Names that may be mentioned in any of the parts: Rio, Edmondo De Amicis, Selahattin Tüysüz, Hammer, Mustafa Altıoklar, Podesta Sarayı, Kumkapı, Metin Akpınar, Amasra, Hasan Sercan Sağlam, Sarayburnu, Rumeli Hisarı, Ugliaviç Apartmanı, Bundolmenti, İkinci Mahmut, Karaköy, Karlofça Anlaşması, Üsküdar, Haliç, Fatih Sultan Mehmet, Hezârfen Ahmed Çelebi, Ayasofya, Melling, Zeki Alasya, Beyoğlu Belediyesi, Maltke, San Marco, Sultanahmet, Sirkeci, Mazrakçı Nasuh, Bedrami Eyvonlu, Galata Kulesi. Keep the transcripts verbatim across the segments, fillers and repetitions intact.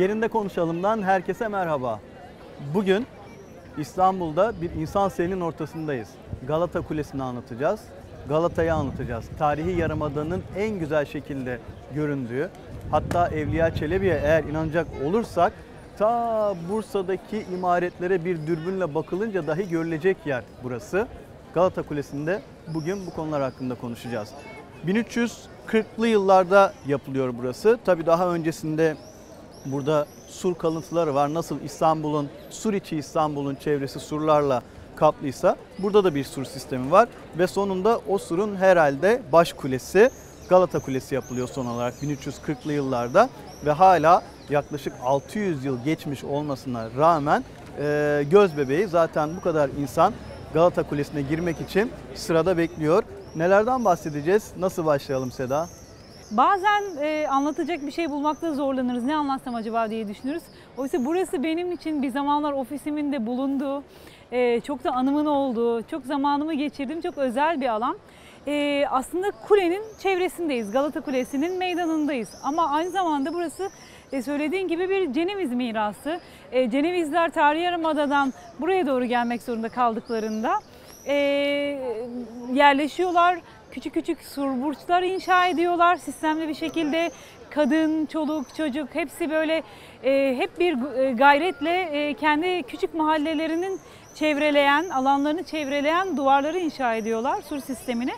Yerinde Konuşalım'dan herkese merhaba. Bugün İstanbul'da bir insan selinin ortasındayız. Galata Kulesi'ni anlatacağız, Galata'yı anlatacağız. Tarihi Yarımada'nın en güzel şekilde göründüğü, hatta Evliya Çelebi'ye eğer inanacak olursak, ta Bursa'daki imaretlere bir dürbünle bakılınca dahi görülecek yer burası. Galata Kulesi'nde bugün bu konular hakkında konuşacağız. bin üç yüz kırklı yıllarda yapılıyor burası. Tabii daha öncesinde burada sur kalıntıları var. Nasıl İstanbul'un, sur içi İstanbul'un çevresi surlarla kaplıysa burada da bir sur sistemi var. Ve sonunda o surun herhalde baş kulesi Galata Kulesi yapılıyor son olarak bin üç yüz kırklı yıllarda. Ve hala yaklaşık altı yüz yıl geçmiş olmasına rağmen e, göz bebeği zaten bu kadar insan Galata Kulesi'ne girmek için sırada bekliyor. Nelerden bahsedeceğiz? Nasıl başlayalım Seda? Bazen e, anlatacak bir şey bulmakta zorlanırız. Ne anlatsam acaba diye düşünürüz. Oysa burası benim için bir zamanlar ofisimin de bulunduğu, e, çok da anımın olduğu, çok zamanımı geçirdiğim çok özel bir alan. E, aslında kulenin çevresindeyiz. Galata Kulesi'nin meydanındayız. Ama aynı zamanda burası e, söylediğin gibi bir Ceneviz mirası. E, Cenevizler Tarihi Yarımada'dan buraya doğru gelmek zorunda kaldıklarında e, yerleşiyorlar. Küçük küçük sur burçlar inşa ediyorlar sistemli bir şekilde. Kadın, çoluk, çocuk hepsi böyle e, hep bir gayretle e, kendi küçük mahallelerinin çevreleyen, alanlarını çevreleyen duvarları inşa ediyorlar sur sistemini.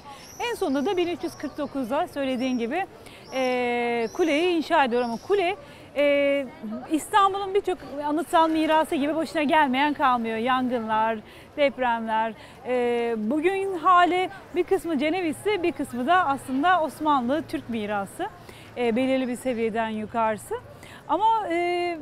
En sonunda da bin üç yüz kırk dokuzda söylediğin gibi e, kuleyi inşa ediyor ama kule e, İstanbul'un birçok anıtsal mirası gibi boşuna gelmeyen kalmıyor. Yangınlar, depremler, e, bugün hali bir kısmı Ceneviz'i bir kısmı da aslında Osmanlı Türk mirası. E, belirli bir seviyeden yukarısı. Ama e,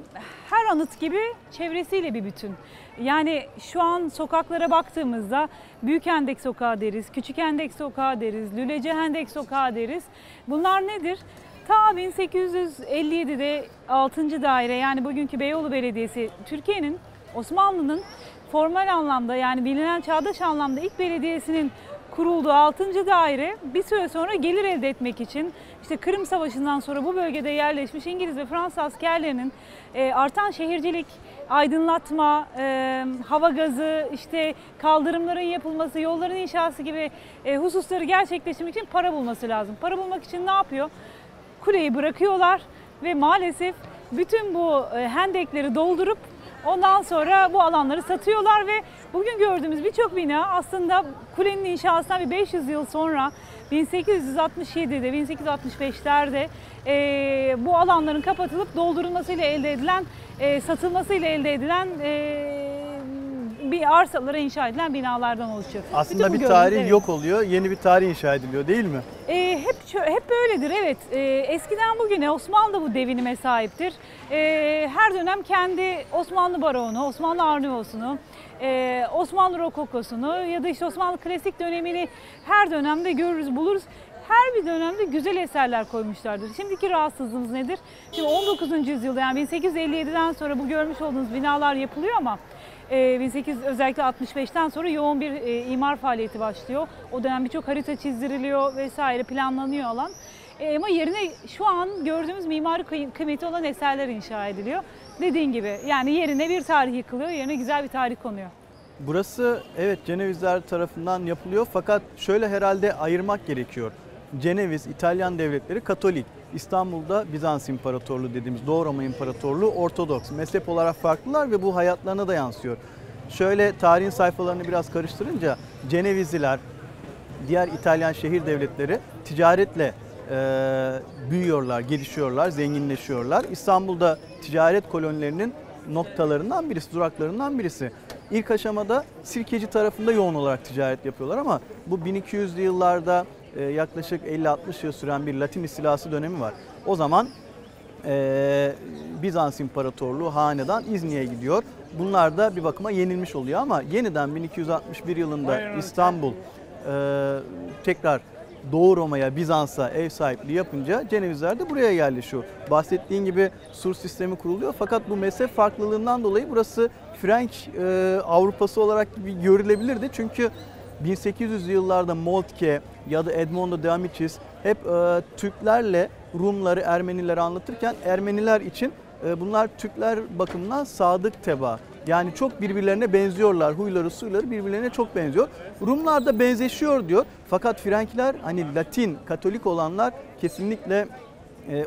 her anıt gibi çevresiyle bir bütün. Yani şu an sokaklara baktığımızda Büyükhendek Sokağı deriz, Küçükhendek Sokağı deriz, Lülecehendek Sokağı deriz. Bunlar nedir? Ta bin sekiz yüz elli yedide altıncı daire yani bugünkü Beyoğlu Belediyesi Türkiye'nin, Osmanlı'nın formal anlamda yani bilinen çağdaş anlamda ilk belediyesinin kurulduğu altıncı daire bir süre sonra gelir elde etmek için işte Kırım Savaşı'ndan sonra bu bölgede yerleşmiş İngiliz ve Fransız askerlerinin artan şehircilik, aydınlatma, hava gazı, işte kaldırımların yapılması, yolların inşası gibi hususları gerçekleştirmek için para bulması lazım. Para bulmak için ne yapıyor? Kuleyi bırakıyorlar ve maalesef bütün bu hendekleri doldurup ondan sonra bu alanları satıyorlar ve bugün gördüğümüz birçok bina aslında kulenin inşasından bir beş yüz yıl sonra bin sekiz yüz altmış yedide, bin sekiz yüz altmış beşlerde e, bu alanların kapatılıp doldurulmasıyla elde edilen, e, satılmasıyla elde edilen e, bir arsalara inşa edilen binalardan oluşuyor. Aslında bir tarih evet. Yok oluyor, yeni bir tarih inşa ediliyor değil mi? E, hep hep böyledir evet. E, eskiden bugüne Osmanlı bu devinime sahiptir. E, her dönem kendi Osmanlı baronu, Osmanlı Arnavosunu, e, Osmanlı Rokokosunu ya da işte Osmanlı klasik dönemini her dönemde görürüz, buluruz. Her bir dönemde güzel eserler koymuşlardır. Şimdiki rahatsızlığımız nedir? Şimdi on dokuzuncu yüzyılda yani bin sekiz yüz elli yediden sonra bu görmüş olduğunuz binalar yapılıyor ama bin sekiz yüz özellikle altmış beşten sonra yoğun bir e, imar faaliyeti başlıyor. O dönem birçok harita çizdiriliyor vesaire planlanıyor alan. E, ama yerine şu an gördüğümüz mimari kıymeti olan eserler inşa ediliyor. Dediğin gibi yani yerine bir tarih yıkılıyor, yerine güzel bir tarih konuyor. Burası evet Cenevizler tarafından yapılıyor fakat şöyle herhalde ayırmak gerekiyor. Ceneviz, İtalyan devletleri Katolik. İstanbul'da Bizans İmparatorluğu dediğimiz Doğu Roma İmparatorluğu Ortodoks. Mezhep olarak farklılar ve bu hayatlarına da yansıyor. Şöyle tarihin sayfalarını biraz karıştırınca Cenevizliler, diğer İtalyan şehir devletleri ticaretle e, büyüyorlar, gelişiyorlar, zenginleşiyorlar. İstanbul'da ticaret kolonilerinin noktalarından birisi, duraklarından birisi. İlk aşamada Sirkeci tarafında yoğun olarak ticaret yapıyorlar ama bu bin iki yüzlü yıllarda yaklaşık elli altmış yıl süren bir Latin istilası dönemi var. O zaman e, Bizans İmparatorluğu hanedan İznik'e gidiyor. Bunlar da bir bakıma yenilmiş oluyor ama yeniden bin iki yüz altmış bir yılında İstanbul e, tekrar Doğu Roma'ya, Bizans'a ev sahipliği yapınca Cenevizler de buraya yerleşiyor. Bahsettiğin gibi sur sistemi kuruluyor fakat bu mezhep farklılığından dolayı burası French e, Avrupası olarak görülebilirdi çünkü bin sekiz yüzlü yıllarda Maltke ya da Edmondo De Amicis hep e, Türklerle Rumları, Ermenileri anlatırken Ermeniler için bunlar Türkler bakımından sadık teba. Yani çok birbirlerine benziyorlar. Huyları, suyları birbirlerine çok benziyor. Rumlar da benzeşiyor diyor. Fakat Frenkler, hani Latin, Katolik olanlar kesinlikle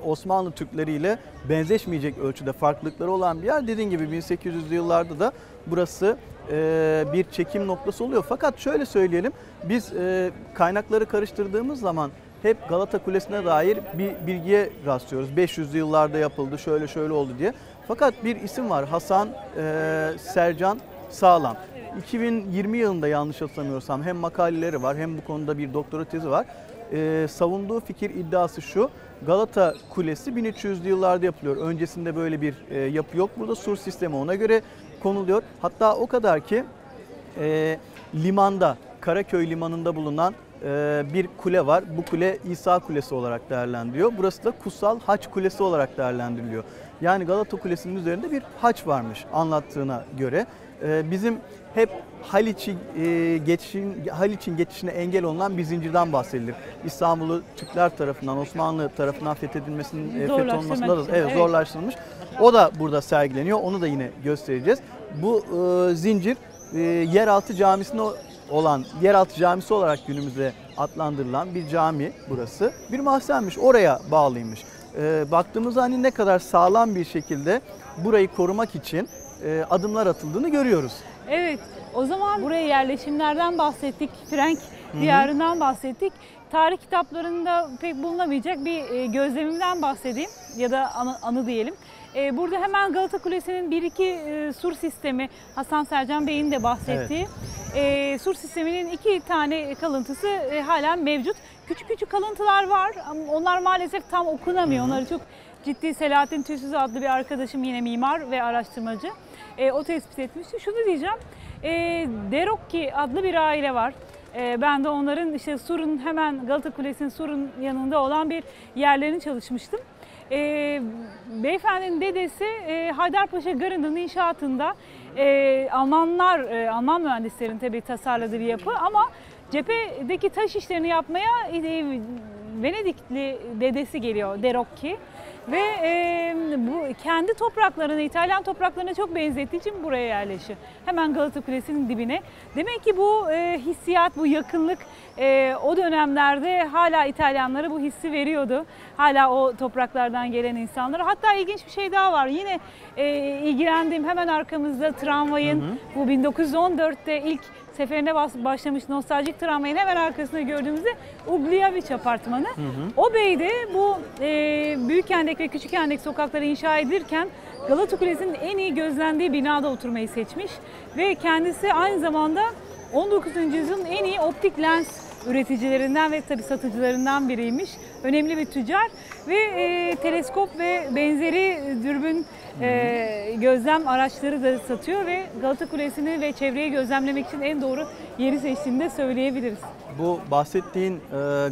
Osmanlı Türkleriyle benzeşmeyecek ölçüde farklılıkları olan bir yer. Dediğim gibi bin sekiz yüzlü yıllarda da burası bir çekim noktası oluyor. Fakat şöyle söyleyelim, biz kaynakları karıştırdığımız zaman hep Galata Kulesi'ne dair bir bilgiye rastlıyoruz. beş yüzlü yıllarda yapıldı, şöyle şöyle oldu diye. Fakat bir isim var, Hasan Sercan Sağlam. iki bin yirmi yılında yanlış hatırlamıyorsam hem makaleleri var hem bu konuda bir doktora tezi var. Ee, savunduğu fikir iddiası şu: Galata Kulesi bin üç yüzlü yıllarda yapılıyor. Öncesinde böyle bir e, yapı yok. Burada sur sistemi ona göre konuluyor. Hatta o kadar ki e, limanda, Karaköy limanında bulunan e, bir kule var. Bu kule İsa Kulesi olarak değerlendiriyor. Burası da Kutsal Haç Kulesi olarak değerlendiriliyor. Yani Galata Kulesi'nin üzerinde bir haç varmış anlattığına göre. E, bizim hep Haliç'in e, geçişin, Haliç'in geçişine engel olunan bir zincirden bahsedilir. İstanbul'u Türkler tarafından, Osmanlı tarafından fethedilmesinin e, fetholmasında da evet, evet. zorlaştırılmış. O da burada sergileniyor. Onu da yine göstereceğiz. Bu e, zincir e, yeraltı camisine olan, yeraltı camisi olarak günümüze adlandırılan bir cami burası. Bir mahzenmiş. Oraya bağlıymış. E, baktığımızda hani ne kadar sağlam bir şekilde burayı korumak için e, adımlar atıldığını görüyoruz. Evet, o zaman buraya yerleşimlerden bahsettik, Frenk diyarından bahsettik. Tarih kitaplarında pek bulunamayacak bir gözlemimden bahsedeyim ya da anı, anı diyelim. Burada hemen Galata Kulesi'nin bir iki sur sistemi, Hasan Sercan Bey'in de bahsettiği, evet. sur sisteminin iki tane kalıntısı halen mevcut. Küçük küçük kalıntılar var ama onlar maalesef tam okunamıyor. Onları çok ciddi Selahattin Tüysüz adlı bir arkadaşım, yine mimar ve araştırmacı, E, o tespit etmişti. Şunu diyeceğim, e, Derokki adlı bir aile var. E, ben de onların işte surun hemen Galata Kulesi'nin surun yanında olan bir yerlerini çalışmıştım. E, beyefendinin dedesi e, Haydarpaşa Garı'nın inşaatında e, Almanlar, e, Alman mühendislerin tabii tasarladığı bir yapı ama cephedeki taş işlerini yapmaya e, Venedikli dedesi geliyor, Derokki. Ve e, bu kendi topraklarına, İtalyan topraklarına çok benzettiği için buraya yerleşiyor. Hemen Galata Kulesi'nin dibine. Demek ki bu e, hissiyat, bu yakınlık e, o dönemlerde hala İtalyanlara bu hissi veriyordu. Hala o topraklardan gelen insanlara. Hatta ilginç bir şey daha var. Yine e, ilgilendiğim hemen arkamızda tramvayın, hı hı. bu bin dokuz yüz on dörtte ilk seferine başlamış nostaljik tramvayın hemen arkasında gördüğümüzde Ugliaviç Apartmanı. Hı hı. O beyde bu e, Büyükhendek ve Küçükhendek sokakları inşa edilirken Galata Kulesi'nin en iyi gözlendiği binada oturmayı seçmiş. Ve kendisi aynı zamanda on dokuzuncu yüzyılın en iyi optik lens üreticilerinden ve tabii satıcılarından biriymiş. Önemli bir tüccar ve e, teleskop ve benzeri dürbün e, gözlem araçları da satıyor ve Galata Kulesi'ni ve çevreyi gözlemlemek için en doğru yeri seçtiğini de söyleyebiliriz. Bu bahsettiğin e,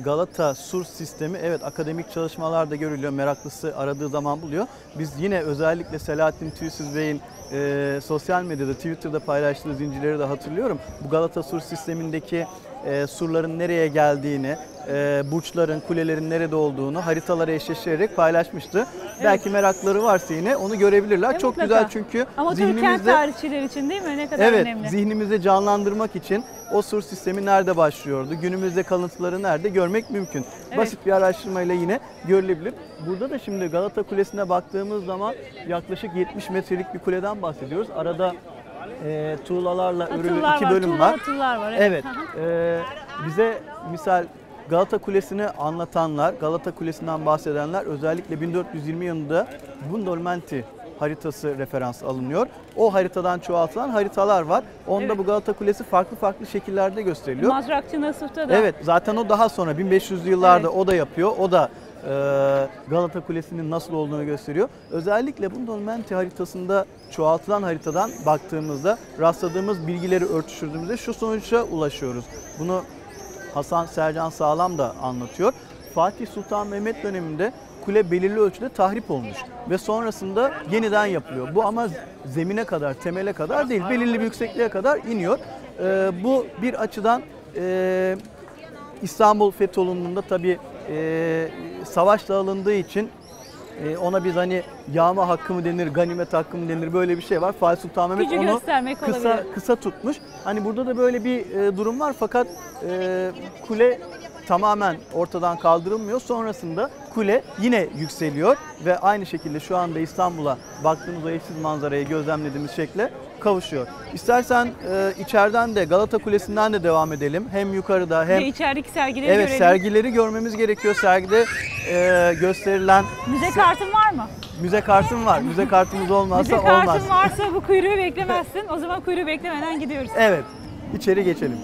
Galata sur sistemi, evet, akademik çalışmalarda görülüyor. Meraklısı aradığı zaman buluyor. Biz yine özellikle Selahattin Tüysüz Bey'in e, sosyal medyada, Twitter'da paylaştığı zincirleri de hatırlıyorum. Bu Galata sur sistemindeki E, surların nereye geldiğini, e, burçların, kulelerin nerede olduğunu haritalara eşleştirerek paylaşmıştı. Evet. Belki merakları varsa yine onu görebilirler. Evet, çok mutlaka. Güzel çünkü ama zihnimizde... Ama kent tarihçiler için değil mi? Ne kadar evet, önemli. Evet, zihnimizde canlandırmak için o sur sistemi nerede başlıyordu, günümüzde kalıntıları nerede görmek mümkün. Evet. Basit bir araştırmayla yine görülebilir. Burada da şimdi Galata Kulesi'ne baktığımız zaman yaklaşık yetmiş metrelik bir kuleden bahsediyoruz. Arada E, tuğlalarla örülü iki var, bölüm var. var. Evet. evet. E, bize misal Galata Kulesi'ni anlatanlar, Galata Kulesi'nden bahsedenler özellikle bin dört yüz yirmi yılında Bundolmenti haritası referans alınıyor. O haritadan çoğaltılan haritalar var. Onda evet. bu Galata Kulesi farklı farklı şekillerde gösteriliyor. Mazrakçı Nasuh'ta da. Evet. Zaten o daha sonra bin beş yüzlü yıllarda evet. o da yapıyor. O da Galata Kulesi'nin nasıl olduğunu gösteriyor. Özellikle Bundolmenti haritasında çoğaltılan haritadan baktığımızda rastladığımız bilgileri örtüştürdüğümüzde şu sonuca ulaşıyoruz. Bunu Hasan Sercan Sağlam da anlatıyor. Fatih Sultan Mehmet döneminde kule belirli ölçüde tahrip olmuş ve sonrasında yeniden yapılıyor. Bu ama zemine kadar, temele kadar değil, belirli bir yüksekliğe kadar iniyor. Bu bir açıdan İstanbul fetholunduğunda tabii Ee, savaşla alındığı için e, ona biz hani yağma hakkı mı denir, ganimet hakkı mı denir, böyle bir şey var. Fatih Sultan Mehmet onu kısa olabilir. kısa tutmuş. Hani burada da böyle bir e, durum var fakat e, kule tamamen ortadan kaldırılmıyor. Sonrasında kule yine yükseliyor ve aynı şekilde şu anda İstanbul'a baktığımız o eşsiz manzarayı gözlemlediğimiz şekle kavuşuyor. İstersen e, içeriden de Galata Kulesi'nden de devam edelim. Hem yukarıda hem... Ve içerideki sergileri evet, görelim. Sergileri görmemiz gerekiyor. Sergide e, gösterilen... Müze kartın var mı? Müze kartım var. Müze kartımız olmazsa olmaz. Müze kartın olmaz. varsa bu kuyruğu beklemezsin. O zaman kuyruğu beklemeden gidiyoruz. Evet. İçeri geçelim.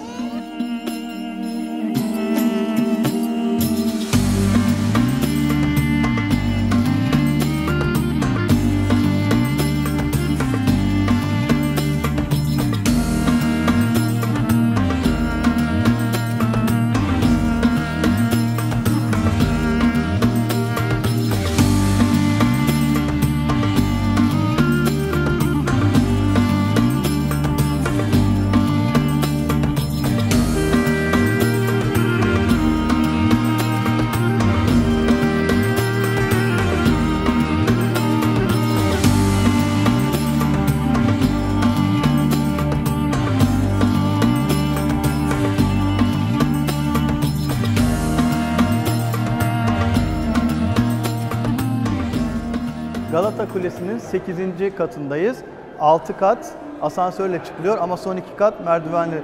Galata Kulesi'nin sekizinci katındayız. altı kat asansörle çıkılıyor ama son iki kat merdivenle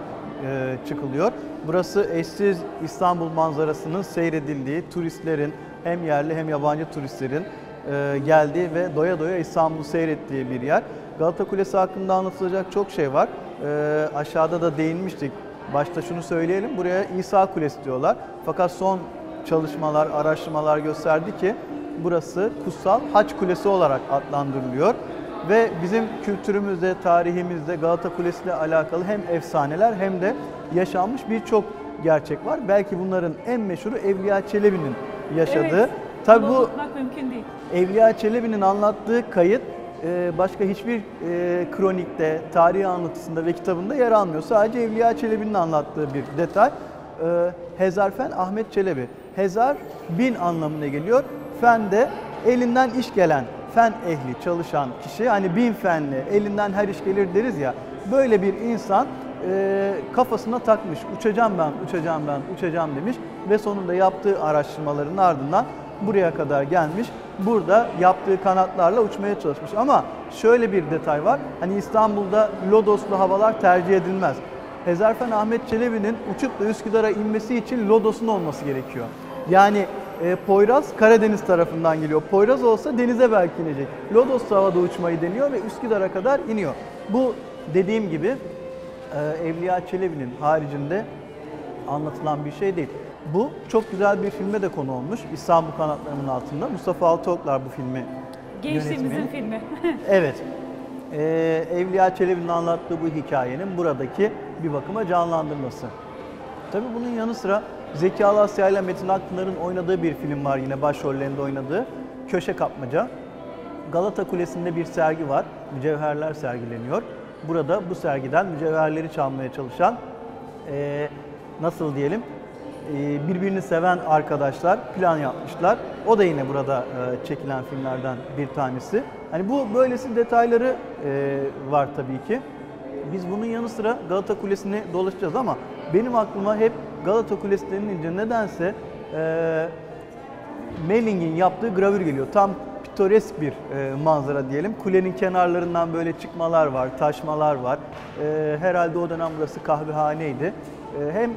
e, çıkılıyor. Burası eşsiz İstanbul manzarasının seyredildiği, turistlerin hem yerli hem yabancı turistlerin e, geldiği ve doya doya İstanbul'u seyrettiği bir yer. Galata Kulesi hakkında anlatılacak çok şey var. E, aşağıda da değinmiştik. Başta şunu söyleyelim, buraya İsa Kulesi diyorlar. Fakat son çalışmalar, araştırmalar gösterdi ki burası Kutsal Haç Kulesi olarak adlandırılıyor ve bizim kültürümüzde, tarihimizde Galata Kulesi ile alakalı hem efsaneler hem de yaşanmış birçok gerçek var. Belki bunların en meşhuru Evliya Çelebi'nin yaşadığı. Evet, tabii bu mümkün değil. Evliya Çelebi'nin anlattığı kayıt başka hiçbir kronikte, tarih anlatısında ve kitabında yer almıyor. Sadece Evliya Çelebi'nin anlattığı bir detay. Hezârfen Ahmed Çelebi. Hezar bin anlamına geliyor. Fen de elinden iş gelen, fen ehli çalışan kişi, hani bin fenli elinden her iş gelir deriz ya, böyle bir insan e, kafasına takmış, uçacağım ben, uçacağım ben, uçacağım demiş ve sonunda yaptığı araştırmaların ardından buraya kadar gelmiş, burada yaptığı kanatlarla uçmaya çalışmış. Ama şöyle bir detay var, hani İstanbul'da lodoslu havalar tercih edilmez. Hezarfen Ahmet Çelebi'nin uçup da Üsküdar'a inmesi için lodosun olması gerekiyor. Yani E, Poyraz Karadeniz tarafından geliyor. Poyraz olsa denize belki inecek. Lodos havada uçmayı deniyor ve Üsküdar'a kadar iniyor. Bu dediğim gibi e, Evliya Çelebi'nin haricinde anlatılan bir şey değil. Bu çok güzel bir filme de konu olmuş. İstanbul Kanatları'nın altında. Mustafa Altıoklar bu filmi Gençliğimizin yönetmeni. filmi. Evet. E, Evliya Çelebi'nin anlattığı bu hikayenin buradaki bir bakıma canlandırması. Tabii bunun yanı sıra Zeki Alasya ile Metin Akpınar'ın oynadığı bir film var, yine başrollerinde oynadığı Köşe Kapmaca. Galata Kulesi'nde bir sergi var, mücevherler sergileniyor. Burada bu sergiden mücevherleri çalmaya çalışan, e, nasıl diyelim, e, birbirini seven arkadaşlar plan yapmışlar. O da yine burada e, çekilen filmlerden bir tanesi. Hani bu böylesi detayları e, var tabii ki. Biz bunun yanı sıra Galata Kulesi'ni dolaşacağız ama benim aklıma hep Galata Kulesi denilince nedense e, Melling'in yaptığı gravür geliyor. Tam pitoresk bir e, manzara diyelim. Kulenin kenarlarından böyle çıkmalar var, taşmalar var. E, herhalde o dönem burası kahvehaneydi. E, hem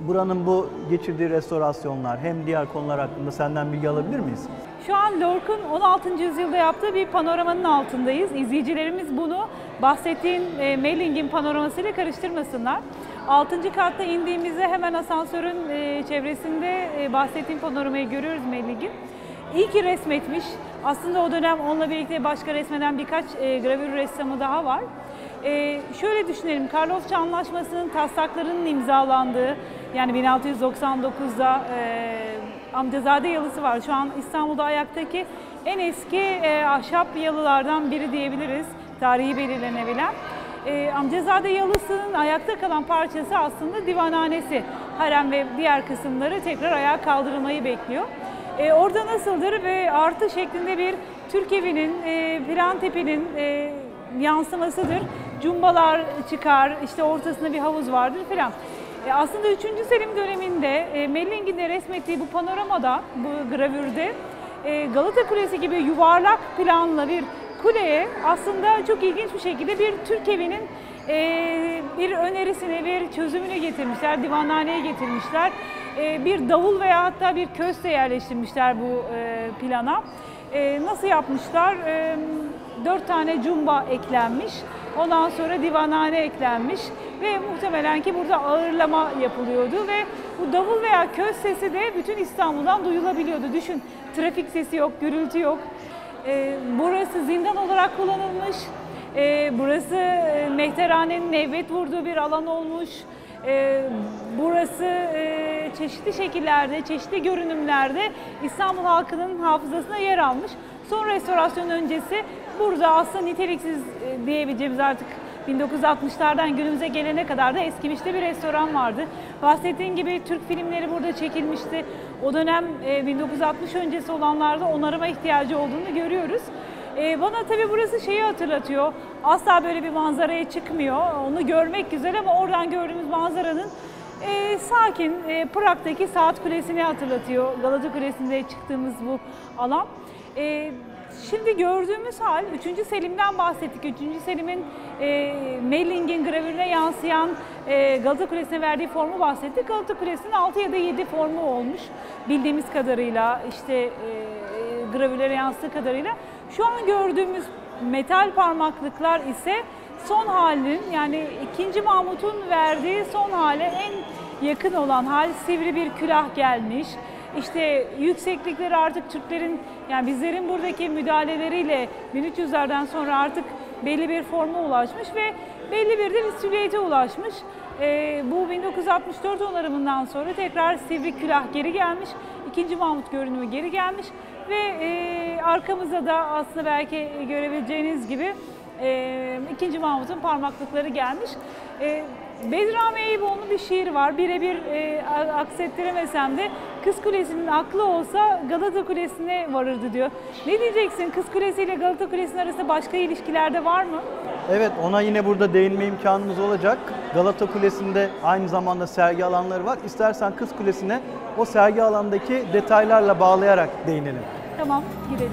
buranın bu geçirdiği restorasyonlar hem diğer konular hakkında senden bilgi alabilir miyiz? Şu an Lork'un on altıncı yüzyılda yaptığı bir panoramanın altındayız. İzleyicilerimiz bunu bahsettiğin e, Melling'in panoramasıyla karıştırmasınlar. altıncı katta indiğimizde hemen asansörün e, çevresinde e, bahsettiğim panoramayı görüyoruz Melling'in. İyi ki resmetmiş. Aslında o dönem onunla birlikte başka resmeden birkaç e, gravür ressamı daha var. E, şöyle düşünelim, Karlofça Anlaşması'nın taslaklarının imzalandığı, yani bin altı yüz doksan dokuz'da e, Amcazade Yalısı var. Şu an İstanbul'da ayaktaki en eski e, ahşap yalılardan biri diyebiliriz, tarihi belirlenebilen. E, Amcazade Yalısı'nın ayakta kalan parçası aslında divanhanesi. Harem ve diğer kısımları tekrar ayağa kaldırılmayı bekliyor. E, orada nasıldır ve artı şeklinde bir Türk evinin, e, Piran Tepe'nin e, yansımasıdır. Cumbalar çıkar, işte ortasında bir havuz vardır filan. E, aslında Üçüncü Selim döneminde e, Melling'in de resmettiği bu panoramada, bu gravürde e, Galata Kulesi gibi yuvarlak planlı bir kuleye aslında çok ilginç bir şekilde bir Türk evinin e, bir önerisini, bir çözümünü getirmişler, divanhaneye getirmişler. E, bir davul veya hatta bir köz de yerleştirmişler bu e, plana. E, nasıl yapmışlar? E, dört tane cumba eklenmiş. Ondan sonra divanhane eklenmiş ve muhtemelen ki burada ağırlama yapılıyordu ve bu davul veya köz sesi de bütün İstanbul'dan duyulabiliyordu. Düşün, trafik sesi yok, gürültü yok. Ee, burası zindan olarak kullanılmış, ee, burası e, mehterhanenin nevbet vurduğu bir alan olmuş. Ee, burası e, çeşitli şekillerde, çeşitli görünümlerde İstanbul halkının hafızasına yer almış. Son restorasyon öncesi burada aslında niteliksiz diyebileceğimiz artık bin dokuz yüz altmışlardan günümüze gelene kadar da eskimişte bir restoran vardı. Bahsettiğim gibi Türk filmleri burada çekilmişti. O dönem bin dokuz yüz altmış öncesi olanlarda onarıma ihtiyacı olduğunu görüyoruz. Bana tabii burası şeyi hatırlatıyor. Asla böyle bir manzaraya çıkmıyor. Onu görmek güzel ama oradan gördüğümüz manzaranın E, sakin, e, Prag'daki Saat Kulesi'ni hatırlatıyor. Galata Kulesi'nde çıktığımız bu alan. E, şimdi gördüğümüz hal, Üçüncü Selim'den bahsettik. Üçüncü Selim'in e, Melling'in gravürüne yansıyan e, Galata Kulesi'ne verdiği formu bahsettik. Galata Kulesi'nin altı ya da yedi formu olmuş bildiğimiz kadarıyla, işte e, gravürlere yansıdığı kadarıyla. Şu an gördüğümüz metal parmaklıklar ise son halinin, yani İkinci Mahmut'un verdiği son hale en yakın olan hal, sivri bir külah gelmiş. İşte yükseklikleri artık Türklerin, yani bizlerin buradaki müdahaleleriyle bin üç yüzlerden sonra artık belli bir forma ulaşmış ve belli bir de bir silüete ulaşmış. E, bu bin dokuz yüz altmış dört onarımından sonra tekrar sivri külah geri gelmiş, İkinci Mahmut görünümü geri gelmiş ve e, arkamızda da aslında belki görebileceğiniz gibi Ee, İkinci Mahmut'un parmaklıkları gelmiş. Ee, Bedrami Eyvonlu bir şiir var. Birebir e, aksettiremesem de Kız Kulesi'nin aklı olsa Galata Kulesi'ne varırdı diyor. Ne diyeceksin? Kız Kulesi ile Galata Kulesi'nin arasında başka ilişkiler de var mı? Evet, ona yine burada değinme imkanımız olacak. Galata Kulesi'nde aynı zamanda sergi alanları var. İstersen Kız Kulesi'ne o sergi alandaki detaylarla bağlayarak değinelim. Tamam, gidelim.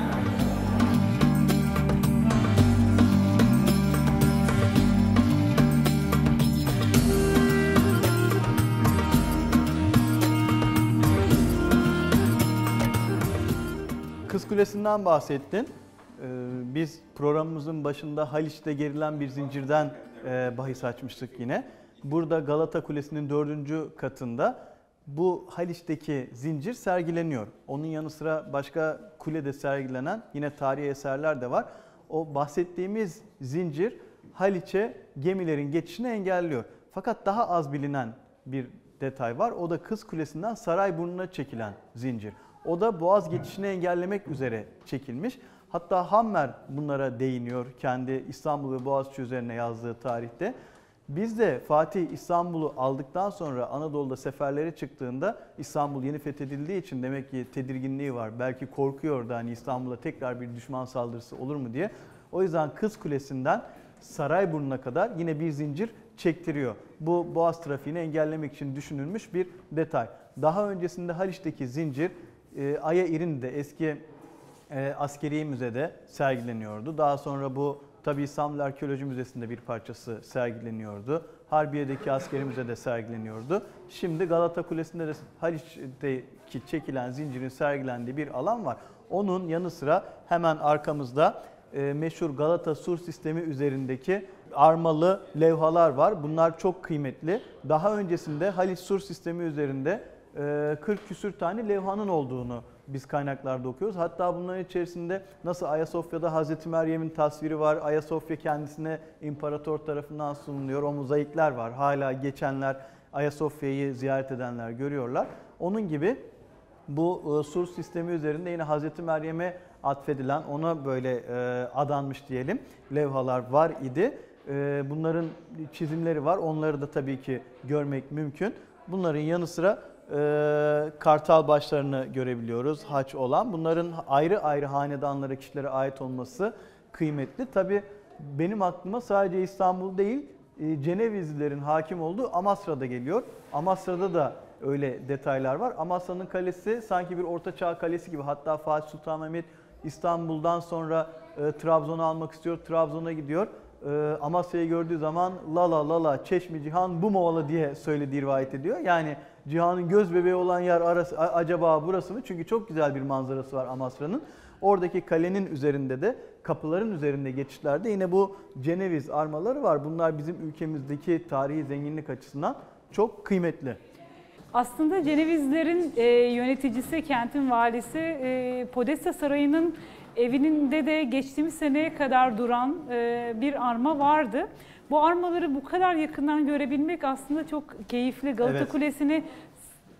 Kız Kulesi'nden bahsettin. Biz programımızın başında Haliç'te gerilen bir zincirden bahis açmıştık yine. Burada Galata Kulesi'nin dördüncü katında bu Haliç'teki zincir sergileniyor. Onun yanı sıra başka kulede sergilenen yine tarihi eserler de var. O bahsettiğimiz zincir Haliç'e gemilerin geçişini engelliyor. Fakat daha az bilinen bir detay var. O da Kız Kulesi'nden Sarayburnu'na çekilen zincir. O da Boğaz geçişini engellemek üzere çekilmiş. Hatta Hammer bunlara değiniyor kendi İstanbul ve Boğaziçi üzerine yazdığı tarihte. Biz de Fatih İstanbul'u aldıktan sonra Anadolu'da seferlere çıktığında İstanbul yeni fethedildiği için demek ki tedirginliği var. Belki korkuyordu hani İstanbul'a tekrar bir düşman saldırısı olur mu diye. O yüzden Kız Kulesi'nden Sarayburnu'na kadar yine bir zincir çektiriyor. Bu Boğaz trafiğini engellemek için düşünülmüş bir detay. Daha öncesinde Haliç'teki zincir Aya İrin'de eski e, askeri müzede sergileniyordu. Daha sonra bu tabii İstanbul Arkeoloji Müzesi'nde bir parçası sergileniyordu. Harbiye'deki askeri müzede sergileniyordu. Şimdi Galata Kulesi'nde de Haliç'teki çekilen zincirin sergilendiği bir alan var. Onun yanı sıra hemen arkamızda e, meşhur Galata Sur Sistemi üzerindeki armalı levhalar var. Bunlar çok kıymetli. Daha öncesinde Haliç Sur Sistemi üzerinde kırk küsür tane levhanın olduğunu biz kaynaklarda okuyoruz. Hatta bunların içerisinde nasıl Ayasofya'da Hazreti Meryem'in tasviri var, Ayasofya kendisine imparator tarafından sunuluyor, o mozaikler var. Hala geçenler Ayasofya'yı ziyaret edenler görüyorlar. Onun gibi bu sur sistemi üzerinde yine Hazreti Meryem'e atfedilen, ona böyle adanmış diyelim levhalar var idi. Bunların çizimleri var, onları da tabii ki görmek mümkün. Bunların yanı sıra e, kartal başlarını görebiliyoruz, haç olan. Bunların ayrı ayrı hanedanlara, kişilere ait olması kıymetli. Tabii benim aklıma sadece İstanbul değil, e, Cenevizlilerin hakim olduğu Amasra'da geliyor. Amasra'da da öyle detaylar var. Amasra'nın kalesi sanki bir ortaçağ kalesi gibi. Hatta Fatih Sultan Mehmet İstanbul'dan sonra e, Trabzon'u almak istiyor, Trabzon'a gidiyor. E, Amasra'yı gördüğü zaman la la la la çeşmi cihan bu movala diye söylediği rivayet ediyor. Yani cihanın göz bebeği olan yer arası, acaba burası mı? Çünkü çok güzel bir manzarası var Amasra'nın. Oradaki kalenin üzerinde de, kapıların üzerinde geçişlerde yine bu Ceneviz armaları var. Bunlar bizim ülkemizdeki tarihi zenginlik açısından çok kıymetli. Aslında Cenevizlerin e, yöneticisi, kentin valisi e, Podesta Sarayı'nın evinde de geçtiğimiz seneye kadar duran e, bir arma vardı. Bu armaları bu kadar yakından görebilmek aslında çok keyifli. Galata evet. Kulesi'ni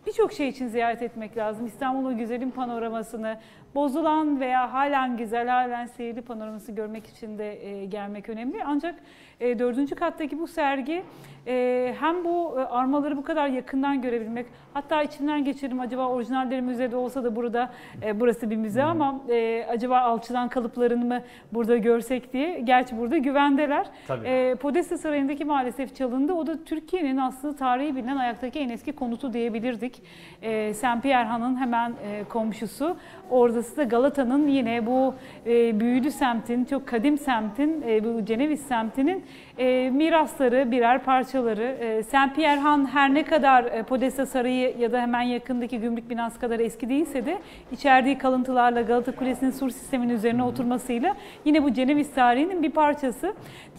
birçok şey için ziyaret etmek lazım. İstanbul'un güzelim panoramasını, bozulan veya halen güzel, halen seyirli panoraması görmek için de e, gelmek önemli. Ancak e, dördüncü kattaki bu sergi e, hem bu e, armaları bu kadar yakından görebilmek, hatta içinden geçerim acaba orijinalleri müzede olsa da burada e, burası bir müze ama e, acaba alçıdan kalıplarını mı burada görsek diye. Gerçi burada güvendeler. E, Podesta Sarayı'ndaki maalesef çalındı. O da Türkiye'nin aslında tarihi bilinen ayaktaki en eski konutu diyebilirdik. E, Saint Pierre Han'ın hemen e, komşusu. Orada da Galata'nın yine bu e, büyülü semtin, çok kadim semtin, e, bu Ceneviz semtinin e, mirasları, birer parçaları. E, Saint Pierre Han her ne kadar e, Podesta Sarayı ya da hemen yakındaki gümrük binası kadar eski değilse de içerdiği kalıntılarla Galata Kulesi'nin sur sisteminin üzerine oturmasıyla yine bu Ceneviz tarihinin bir parçası.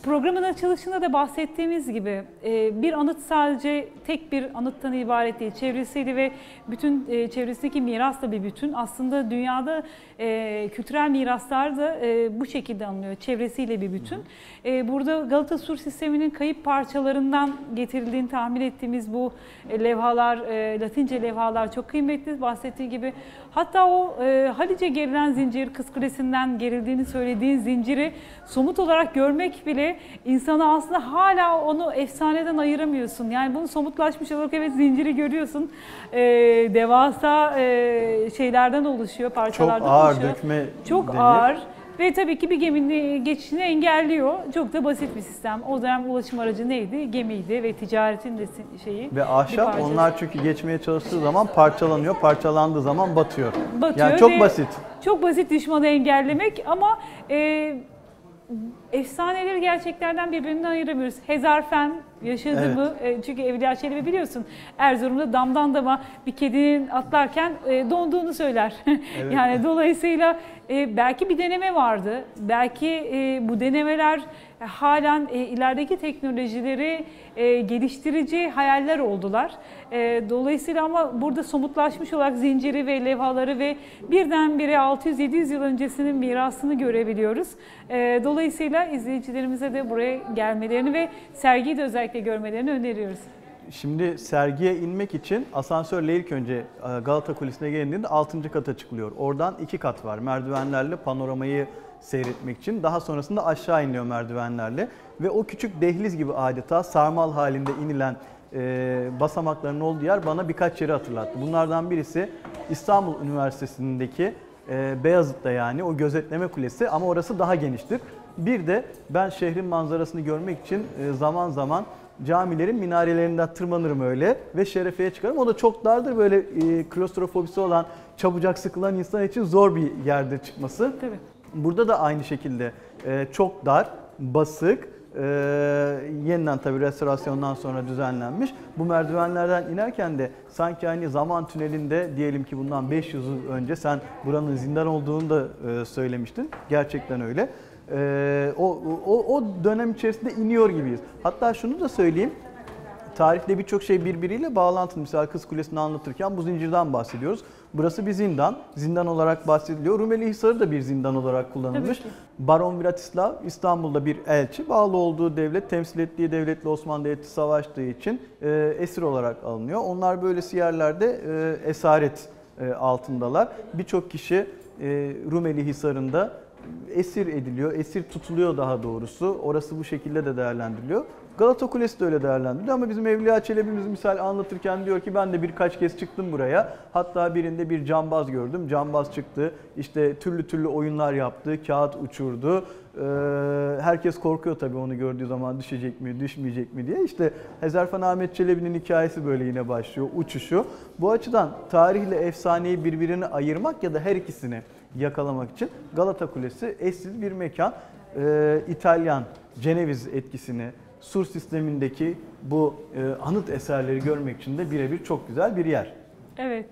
Programın açılışında da bahsettiğimiz gibi e, bir anıt sadece tek bir anıttan ibaret değil. Çevresiyle ve bütün e, çevresindeki mirasla bir bütün. Aslında dünyada E, kültürel miraslar da e, bu şekilde anılıyor. Çevresiyle bir bütün. E, burada Galata Sur Sistemi'nin kayıp parçalarından getirildiğini tahmin ettiğimiz bu e, levhalar, e, Latince levhalar çok kıymetli bahsettiği gibi. Hatta o e, Halice gerilen zincir, Kız Kulesi'nden gerildiğini söylediğin zinciri somut olarak görmek bile insana aslında hala onu efsaneden ayıramıyorsun. Yani bunu somutlaşmış olarak evet zinciri görüyorsun. E, devasa e, şeylerden oluşuyor, parçalardan. Çok ağır oluşuyor. Dökme Çok denir. ağır ve tabii ki bir geminin geçişini engelliyor. Çok da basit bir sistem. O dönem ulaşım aracı neydi? Gemiydi ve ticaretin de şeyi. Ve ahşap onlar çünkü geçmeye çalıştığı zaman parçalanıyor. Parçalandığı zaman batıyor. batıyor yani çok basit. Çok basit düşmanı engellemek ama e, efsaneleri gerçeklerden birbirinden ayıramıyoruz. Hezârfen yaşadı evet. mı? Çünkü Evliya Çelebi biliyorsun Erzurum'da damdan dama bir kedinin atlarken donduğunu söyler. Evet. Yani dolayısıyla belki bir deneme vardı. Belki bu denemeler halen ilerideki teknolojileri geliştirici hayaller oldular. Dolayısıyla ama burada somutlaşmış olarak zinciri ve levhaları ve birdenbire altı yüz yedi yüz yıl öncesinin mirasını görebiliyoruz. Dolayısıyla izleyicilerimize de buraya gelmelerini ve sergiyi de özellikle görmelerini öneriyoruz. Şimdi sergiye inmek için asansörle ilk önce Galata Kulesi'ne gelindiğinde altıncı kata çıkılıyor. Oradan iki kat var merdivenlerle panoramayı seyretmek için. Daha sonrasında aşağı iniliyor merdivenlerle ve o küçük dehliz gibi adeta sarmal halinde inilen e, basamakların olduğu yer bana birkaç yeri hatırlattı. Bunlardan birisi İstanbul Üniversitesi'ndeki e, Beyazıt'ta yani o gözetleme kulesi ama orası daha geniştir. Bir de ben şehrin manzarasını görmek için zaman zaman camilerin minarelerinden tırmanırım öyle ve şerefeye çıkarım. O da çok dardır böyle e, klostrofobisi olan, çabucak sıkılan insan için zor bir yerde çıkması. Tabii. Burada da aynı şekilde e, çok dar, basık, e, yeniden tabii restorasyondan sonra düzenlenmiş. Bu merdivenlerden inerken de sanki aynı zaman tünelinde diyelim ki bundan beş yüz yıl önce sen buranın zindan olduğunu da e, söylemiştin. Gerçekten öyle. Ee, o, o, o dönem içerisinde iniyor gibiyiz. Hatta şunu da söyleyeyim, tarihte birçok şey birbiriyle bağlantılı. Mesela Kız Kulesi'ni anlatırken bu zincirden bahsediyoruz. Burası bir zindan, zindan olarak bahsediliyor. Rumeli Hisarı da bir zindan olarak kullanılmış. Baron Viratislav İstanbul'da bir elçi, bağlı olduğu devlet, temsil ettiği devletle Osmanlı Devleti savaştığı için e, esir olarak alınıyor. Onlar böylesi yerlerde e, esaret e, altındalar. Birçok kişi e, Rumeli Hisarı'nda esir ediliyor, esir tutuluyor daha doğrusu. Orası bu şekilde de değerlendiriliyor. Galata Kulesi de öyle değerlendirdi ama bizim Evliya Çelebi'miz misal anlatırken diyor ki ben de birkaç kez çıktım buraya. Hatta birinde bir cambaz gördüm. Cambaz çıktı, işte türlü türlü oyunlar yaptı, kağıt uçurdu. Ee, herkes korkuyor tabii onu gördüğü zaman düşecek mi, düşmeyecek mi diye. İşte Hezârfen Ahmed Çelebi'nin hikayesi böyle yine başlıyor, uçuşu. Bu açıdan tarihle efsaneyi birbirine ayırmak ya da her ikisini yakalamak için Galata Kulesi eşsiz bir mekan. Ee, İtalyan, Ceneviz etkisini, Sur sistemindeki bu e, anıt eserleri görmek için de birebir çok güzel bir yer. Evet.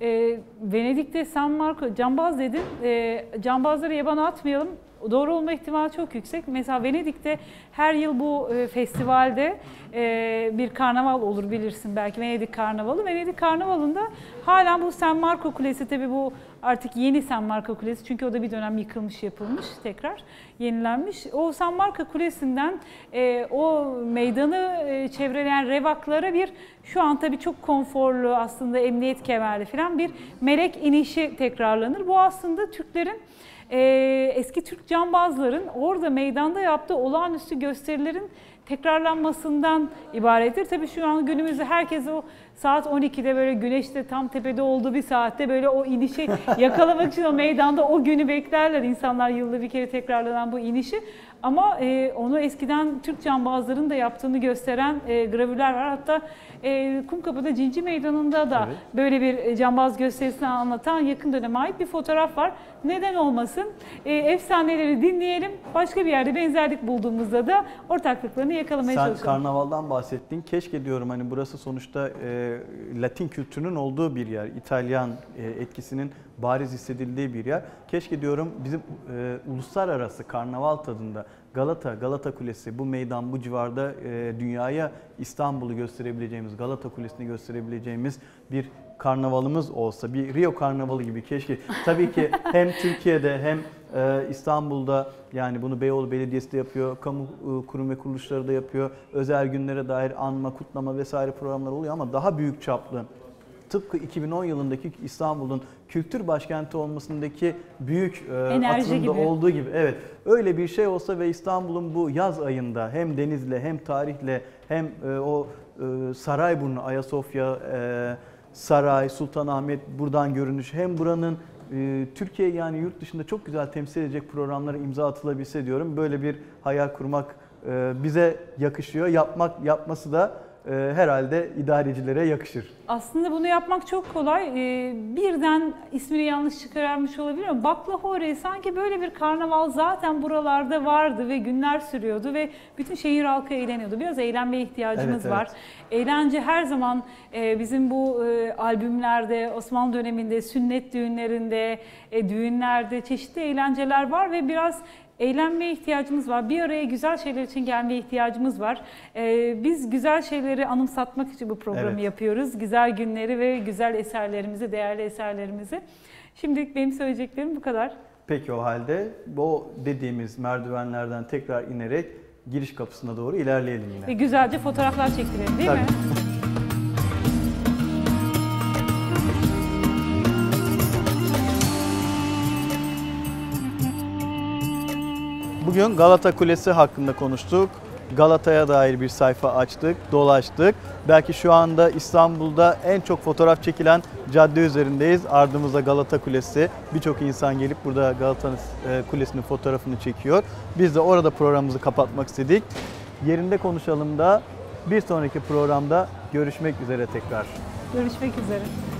E, Venedik'te San Marco, cambaz dedin, e, cambazları yabana atmayalım. Doğru olma ihtimali çok yüksek. Mesela Venedik'te her yıl bu e, festivalde e, bir karnaval olur bilirsin belki, Venedik Karnavalı. Venedik Karnavalı'nda halen bu San Marco Kulesi, tabii bu artık yeni San Marco Kulesi çünkü o da bir dönem yıkılmış, yapılmış, tekrar yenilenmiş. O San Marco Kulesi'nden e, o meydanı e, çevreleyen revaklara bir, şu an tabii çok konforlu aslında, emniyet kemeri falan, bir melek inişi tekrarlanır. Bu aslında Türklerin, Ee, eski Türk cambazların orada meydanda yaptığı olağanüstü gösterilerin tekrarlanmasından ibarettir. Tabii şu an günümüzde herkes o saat on ikide böyle güneşte tam tepede olduğu bir saatte böyle o inişi yakalamak için o meydanda o günü beklerler. İnsanlar yılda bir kere tekrarlanan bu inişi. Ama e, onu eskiden Türk cambazların da yaptığını gösteren e, gravürler var. Hatta e, Kumkapı'da Cinci Meydanı'nda da evet, böyle bir cambaz gösterisini anlatan yakın döneme ait bir fotoğraf var. Neden olmasın? E, efsaneleri dinleyelim. Başka bir yerde benzerlik bulduğumuzda da ortaklıklarını yakalamaya çalışalım. Sen karnavaldan bahsettin. Keşke diyorum, hani burası sonuçta e, Latin kültürünün olduğu bir yer. İtalyan e, etkisinin bariz hissedildiği bir yer. Keşke diyorum bizim e, uluslararası karnaval tadında Galata, Galata Kulesi, bu meydan, bu civarda e, dünyaya İstanbul'u gösterebileceğimiz, Galata Kulesi'ni gösterebileceğimiz bir karnavalımız olsa, bir Rio karnavalı gibi keşke. Tabii ki hem Türkiye'de hem e, İstanbul'da, yani bunu Beyoğlu Belediyesi de yapıyor, kamu e, kurum ve kuruluşları da yapıyor, özel günlere dair anma, kutlama vesaire programlar oluyor ama daha büyük çaplı, tıpkı iki bin on yılındaki İstanbul'un kültür başkenti olmasındaki büyük e, atılımda olduğu gibi, evet, öyle bir şey olsa ve İstanbul'un bu yaz ayında hem denizle hem tarihle hem e, o e, Sarayburnu, Ayasofya, e, Saray, Sultanahmet, buradan görünüş, hem buranın e, Türkiye, yani yurt dışında çok güzel temsil edecek programlara imza atılabilse diyorum. Böyle bir hayal kurmak e, bize yakışıyor, yapmak yapması da herhalde idarecilere yakışır. Aslında bunu yapmak çok kolay. Birden ismini yanlış çıkarmış olabilir ama Baklahore, sanki böyle bir karnaval zaten buralarda vardı ve günler sürüyordu ve bütün şehir halkı eğleniyordu. Biraz eğlenmeye ihtiyacımız, evet, var. Evet. Eğlence her zaman bizim bu albümlerde, Osmanlı döneminde, sünnet düğünlerinde, düğünlerde çeşitli eğlenceler var ve biraz eğlenmeye ihtiyacımız var. Bir araya güzel şeyler için gelmeye ihtiyacımız var. Ee, biz güzel şeyleri anımsatmak için bu programı, evet, yapıyoruz. Güzel günleri ve güzel eserlerimizi, değerli eserlerimizi. Şimdilik benim söyleyeceklerim bu kadar. Peki o halde bu dediğimiz merdivenlerden tekrar inerek giriş kapısına doğru ilerleyelim yine. Ve güzelce fotoğraflar çektirelim, değil Tabii. mi? Bugün Galata Kulesi hakkında konuştuk, Galata'ya dair bir sayfa açtık, dolaştık. Belki şu anda İstanbul'da en çok fotoğraf çekilen cadde üzerindeyiz. Ardımızda Galata Kulesi. Birçok insan gelip burada Galata Kulesi'nin fotoğrafını çekiyor. Biz de orada programımızı kapatmak istedik. Yerinde konuşalım da bir sonraki programda görüşmek üzere tekrar. Görüşmek üzere.